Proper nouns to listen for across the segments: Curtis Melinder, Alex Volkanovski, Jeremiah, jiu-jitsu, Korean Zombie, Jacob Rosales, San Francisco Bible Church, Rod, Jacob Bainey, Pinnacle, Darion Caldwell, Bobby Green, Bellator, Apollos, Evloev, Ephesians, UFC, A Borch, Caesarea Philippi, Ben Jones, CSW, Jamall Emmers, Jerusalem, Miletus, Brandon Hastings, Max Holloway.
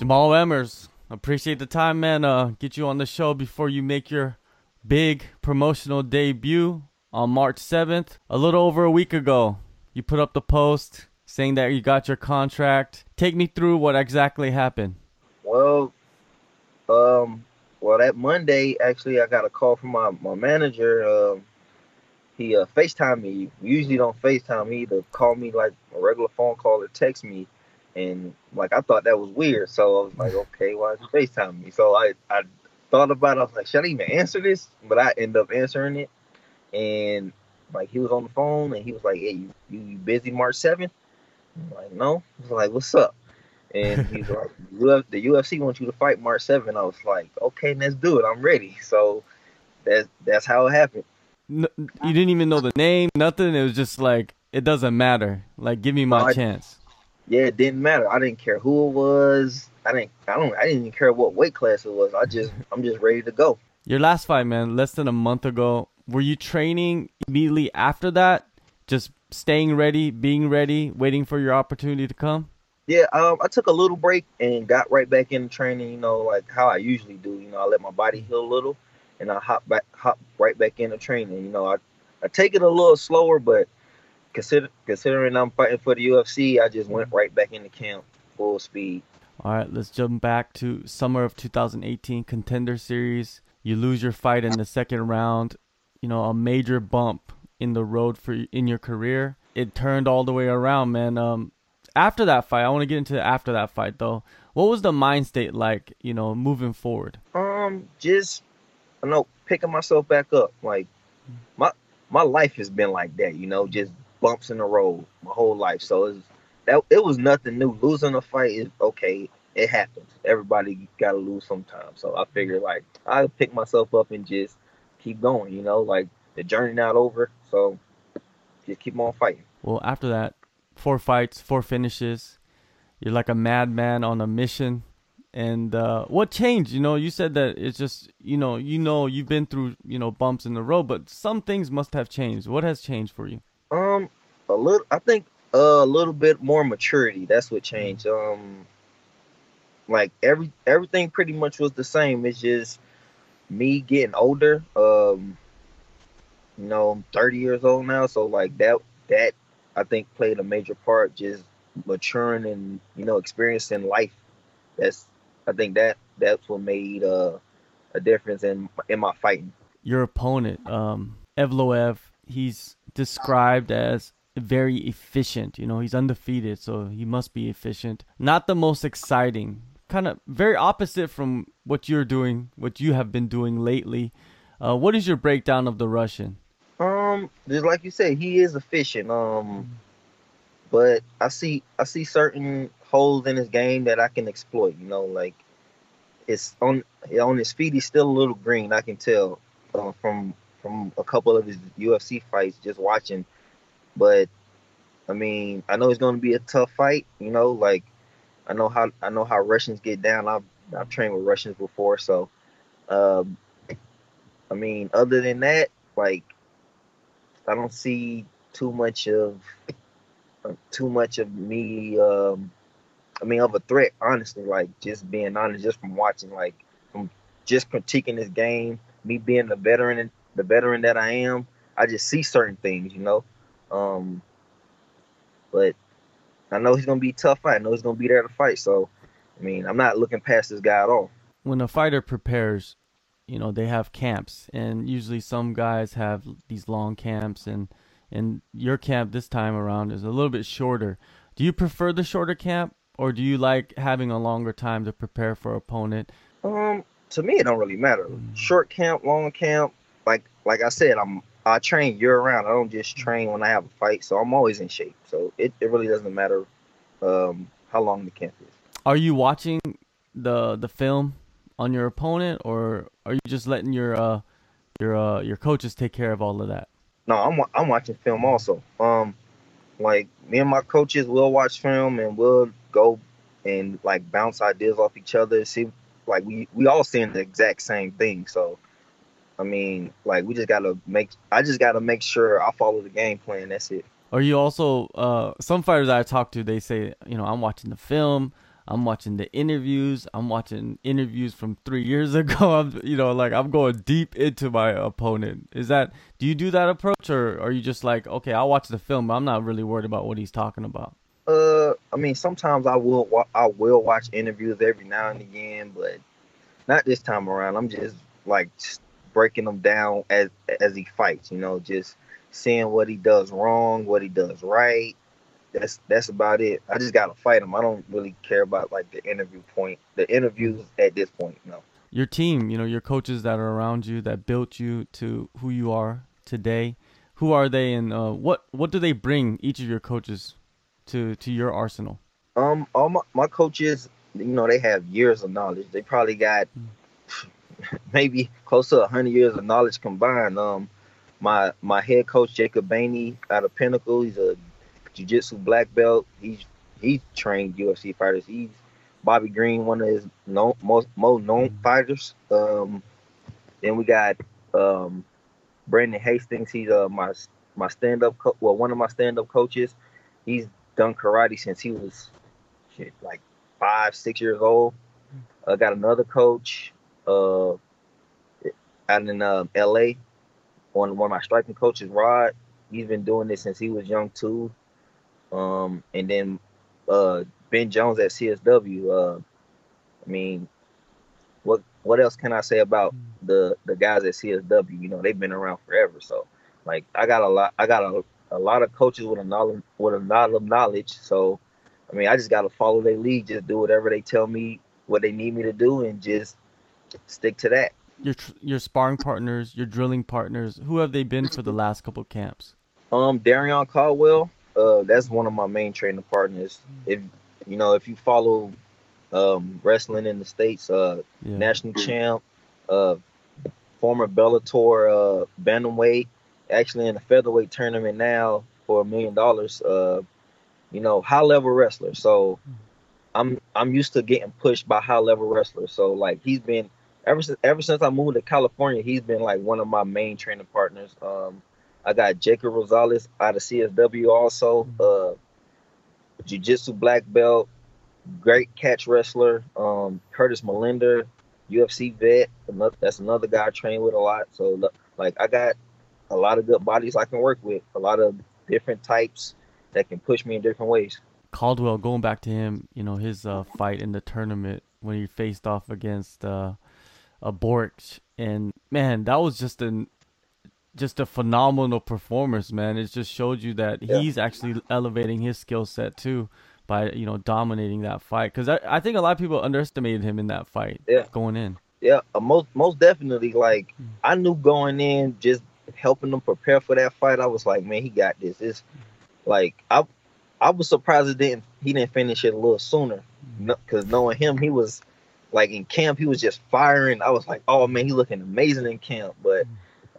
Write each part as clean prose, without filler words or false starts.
Jamall Emmers, appreciate the time, man. Get you on the show before you make your big promotional debut on March 7th. A little over a week ago, you put up the post saying that you got your contract. Take me through what exactly happened. Well, that Monday, actually, I got a call from my manager. He FaceTimed me. We usually don't FaceTime. He either called me like a regular phone call or text me. And like, I thought that was weird. So I was like, okay, why is he FaceTiming me? So I thought about it. I was like, should I even answer this? But I ended up answering it. And like, he was on the phone and he was like, hey, you busy March 7th? I'm like, no. I was like, what's up? And he's like, the UFC wants you to fight March 7th. I was like, okay, let's do it. I'm ready. So that's how it happened. No, you didn't even know the name, nothing. It was just like, it doesn't matter. Like, give me my chance. Yeah, it didn't matter. I didn't care who it was. I didn't even care what weight class it was. I'm just ready to go. Your last fight, man, less than a month ago. Were you training immediately after that? Just staying ready, being ready, waiting for your opportunity to come? Yeah, I took a little break and got right back into training, you know, like how I usually do. You know, I let my body heal a little, and I hop right back into training. You know, I take it a little slower, but considering I'm fighting for the UFC, I just went right back into camp full speed. All right, let's jump back to summer of 2018 Contender Series. You lose your fight in the second round. You know, a major bump in the road in your career. It turned all the way around, man. After that fight, I want to get into after that fight though. What was the mind state like, you know, moving forward? Just, I know, picking myself back up. Like my life has been like that, you know, just bumps in the road my whole life. So it was nothing new. Losing a fight is okay. It happens. Everybody got to lose sometime. So I figured like I'll pick myself up and just keep going, you know, like the journey not over. So just keep on fighting. Well, after that, 4 fights, 4 finishes. You're like a madman on a mission. And what changed? You know, you said that it's just, you know, you've been through, you know, bumps in the road, but some things must have changed. What has changed for you? I think a little bit more maturity. That's what changed. Like everything pretty much was the same. It's just me getting older. You know, I'm 30 years old now, so like that I think played a major part, just maturing and, you know, experiencing life. I think that's what made a difference in my fighting. Your opponent, Evloev, he's described as very efficient. You know, he's undefeated, so he must be efficient. Not the most exciting, kind of very opposite from what you're doing, what you have been doing lately. What is your breakdown of the Russian? Just like you said, he is efficient. But I see certain holes in his game that I can exploit. You know, like it's on his feet. He's still a little green. I can tell from a couple of his UFC fights just watching. But I mean, I know it's going to be a tough fight. You know, like I know how Russians get down. I've trained with Russians before, so I mean, other than that, like, I don't see too much of me. I mean, of a threat, honestly. Like, just being honest, just from watching, like, from just critiquing this game, me being the veteran that I am, I just see certain things, you know. But I know he's gonna be tough. I know he's gonna be there to fight. So, I mean, I'm not looking past this guy at all. When a fighter prepares, you know, they have camps, and usually some guys have these long camps, and your camp this time around is a little bit shorter. Do you prefer the shorter camp, or do you like having a longer time to prepare for opponent? To me, it don't really matter. Short camp, long camp, like I said, I train year round. I don't just train when I have a fight, so I'm always in shape. So it really doesn't matter how long the camp is. Are you watching the film on your opponent, or are you just letting your coaches take care of all of that? No, I'm watching film also. Like, me and my coaches will watch film, and we'll go and like bounce ideas off each other. See, like we all seeing the exact same thing. So, I mean, like I just gotta make sure I follow the game plan. That's it. Are you also some fighters that I talk to? They say, you know, I'm watching the film. I'm watching the interviews. I'm watching interviews from 3 years ago. I'm going deep into my opponent. Do you do that approach, or are you just like, okay, I'll watch the film, but I'm not really worried about what he's talking about? Sometimes I will watch interviews every now and again, but not this time around. I'm just like breaking them down as he fights, just seeing what he does wrong, what he does right. That's about it. I just gotta fight him. I don't really care about the interviews at this point. No. Your team, your coaches that are around you that built you to who you are today. Who are they, and what do they bring, each of your coaches, to your arsenal? All my coaches, they have years of knowledge. They probably got maybe close to 100 years of knowledge combined. My head coach, Jacob Bainey, out of Pinnacle, he's a jiu-jitsu black belt. He trained UFC fighters. He's Bobby Green, one of his most known fighters. Then we got Brandon Hastings. He's my stand-up one of my stand-up coaches. He's done karate since he was 5-6 years old. I got another coach out in LA, one of my striking coaches, Rod. He's been doing this since he was young too. And then Ben Jones at CSW. What else can I say about the guys at CSW? They've been around forever. So I got a lot of coaches with a lot of knowledge. So I just gotta follow their lead, just do whatever they tell me, what they need me to do, and just stick to that. Your sparring partners, your drilling partners, who have they been for the last couple of camps? Darion Caldwell. That's one of my main training partners. If you follow wrestling in the States, national champ, former Bellator bantamweight, actually in the featherweight tournament now for $1 million, high level wrestler. So I'm used to getting pushed by high level wrestlers. So he's been ever since I moved to California, he's been one of my main training partners. I got Jacob Rosales out of CSW also, jiu-jitsu black belt, great catch wrestler. Curtis Melinder, UFC vet. That's another guy I train with a lot. So I got a lot of good bodies I can work with, a lot of different types that can push me in different ways. Caldwell, going back to him, his fight in the tournament when he faced off against A Borch, and man, that was just a phenomenal performance, man. It just showed you that he's actually elevating his skill set too by, dominating that fight. Because I think a lot of people underestimated him in that fight going in. Yeah, most definitely. I knew going in, just helping them prepare for that fight, I was like, man, he got this. It's I was surprised he didn't finish it a little sooner. Because knowing him, he was in camp, he was just firing. I was like, oh man, he's looking amazing in camp. But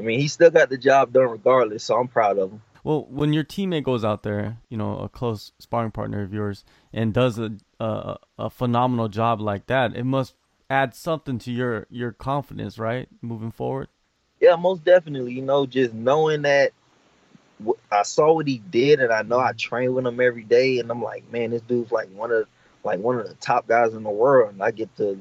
he still got the job done regardless, so I'm proud of him. Well, when your teammate goes out there, a close sparring partner of yours, and does a phenomenal job like that, it must add something to your confidence, right, moving forward? Yeah, most definitely. Just knowing that I saw what he did, and I know I train with him every day, and I'm like, man, this dude's one of the top guys in the world, and I get to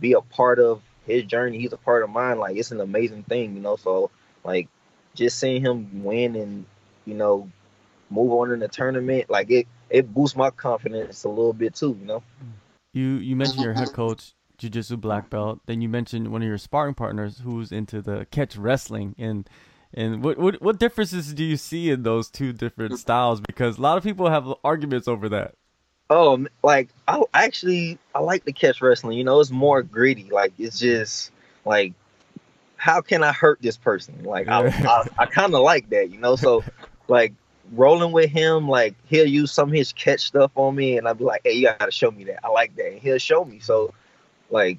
be a part of his journey. He's a part of mine. It's an amazing thing, So just seeing him win and move on in the tournament, it boosts my confidence a little bit too, You mentioned your head coach, jiu-jitsu black belt. Then you mentioned one of your sparring partners who's into the catch wrestling, and what differences do you see in those two different styles? Because a lot of people have arguments over that. Oh, I like the catch wrestling. It's more gritty. It's just how can I hurt this person? I kind of like that, So, rolling with him, he'll use some of his catch stuff on me, and I'll be like, hey, you gotta show me that. I like that. And he'll show me. So, I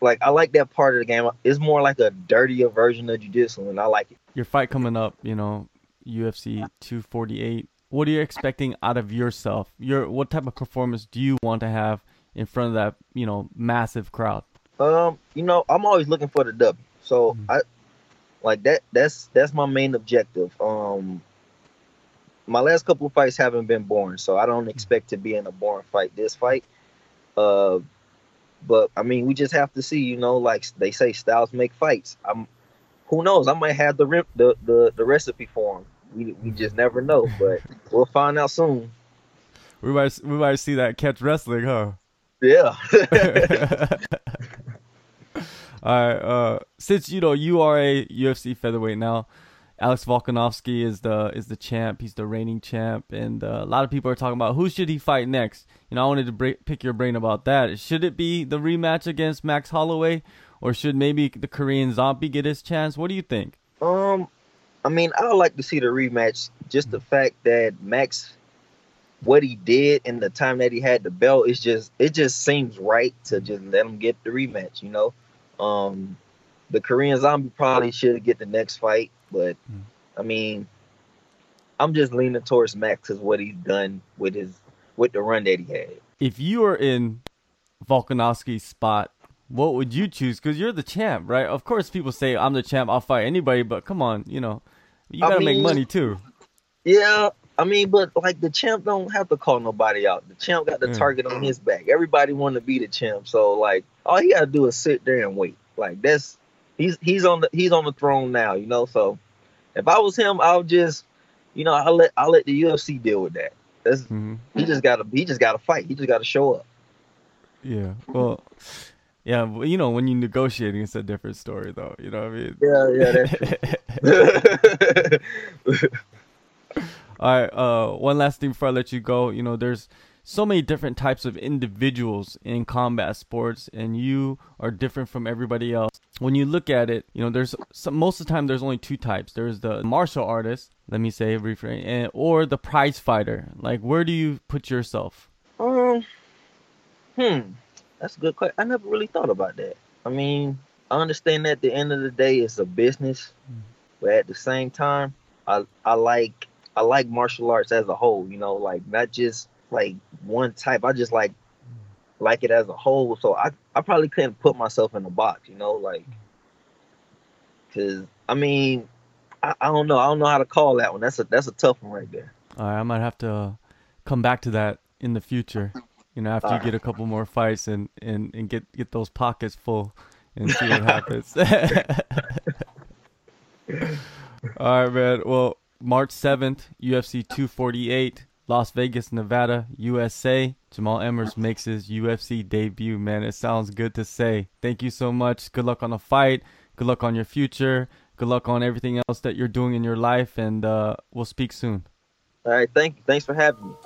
like that part of the game. It's more like a dirtier version of jiu-jitsu, and I like it. Your fight coming up, UFC 248. What are you expecting out of yourself? What type of performance do you want to have in front of that, massive crowd? I'm always looking for the W. So I that's my main objective. my last couple of fights haven't been boring, so I don't expect to be in a boring fight this fight. But I mean, we just have to see, you know, like they say, styles make fights. Who knows? I might have the recipe for him. We just never know, but we'll find out soon. We might see that catch wrestling, huh? Yeah. All right. Since you know you are a UFC featherweight now, Alex Volkanovski is the champ. He's the reigning champ, and a lot of people are talking about who should he fight next. You know, I wanted to pick your brain about that. Should it be the rematch against Max Holloway, or should maybe the Korean Zombie get his chance? What do you think? I mean, I would like to see the rematch. Just the fact that Max, what he did in the time that he had the belt, it just seems right to just let him get the rematch. You know, the Korean Zombie probably should get the next fight. But, I mean, I'm just leaning towards Max because what he's done with the run that he had. If you were in Volkanovski's spot, what would you choose? Because you're the champ, right? Of course, people say, I'm the champ, I'll fight anybody. But come on, you know, you got to make money too. Yeah, I mean, but, like, the champ don't have to call nobody out. The champ got the target on his back. Everybody want to be the champ. So, like, all he got to do is sit there and wait. Like, that's... He's on the throne now, you know. So if I was him, I'll just, you know, I'll let the UFC deal with that. That's he just gotta fight. He just gotta show up. Yeah, well, yeah, you know, when you're negotiating, it's a different story, though. You know what I mean? Yeah, that's true. All right, one last thing before I let you go. You know, there's so many different types of individuals in combat sports, and you are different from everybody else. When you look at it, you know, most of the time there's only two types. There's the martial artist, or the prize fighter. Like, where do you put yourself? That's a good question. I never really thought about that. I mean, I understand that at the end of the day it's a business, but at the same time, I like martial arts as a whole, you know, like not just like one type. I just like it as a whole. So I probably couldn't put myself in a box, you know, like, because I mean, I don't know how to call that one. That's a tough one right there. All right, I might have to come back to that in the future, you know, after you get a couple more fights and get those pockets full and see what happens. All right, man. Well, March 7th, UFC 248. Las Vegas, Nevada, USA. Jamall Emmers makes his UFC debut, man. It sounds good to say. Thank you so much. Good luck on the fight. Good luck on your future. Good luck on everything else that you're doing in your life. And we'll speak soon. All right. Thanks for having me.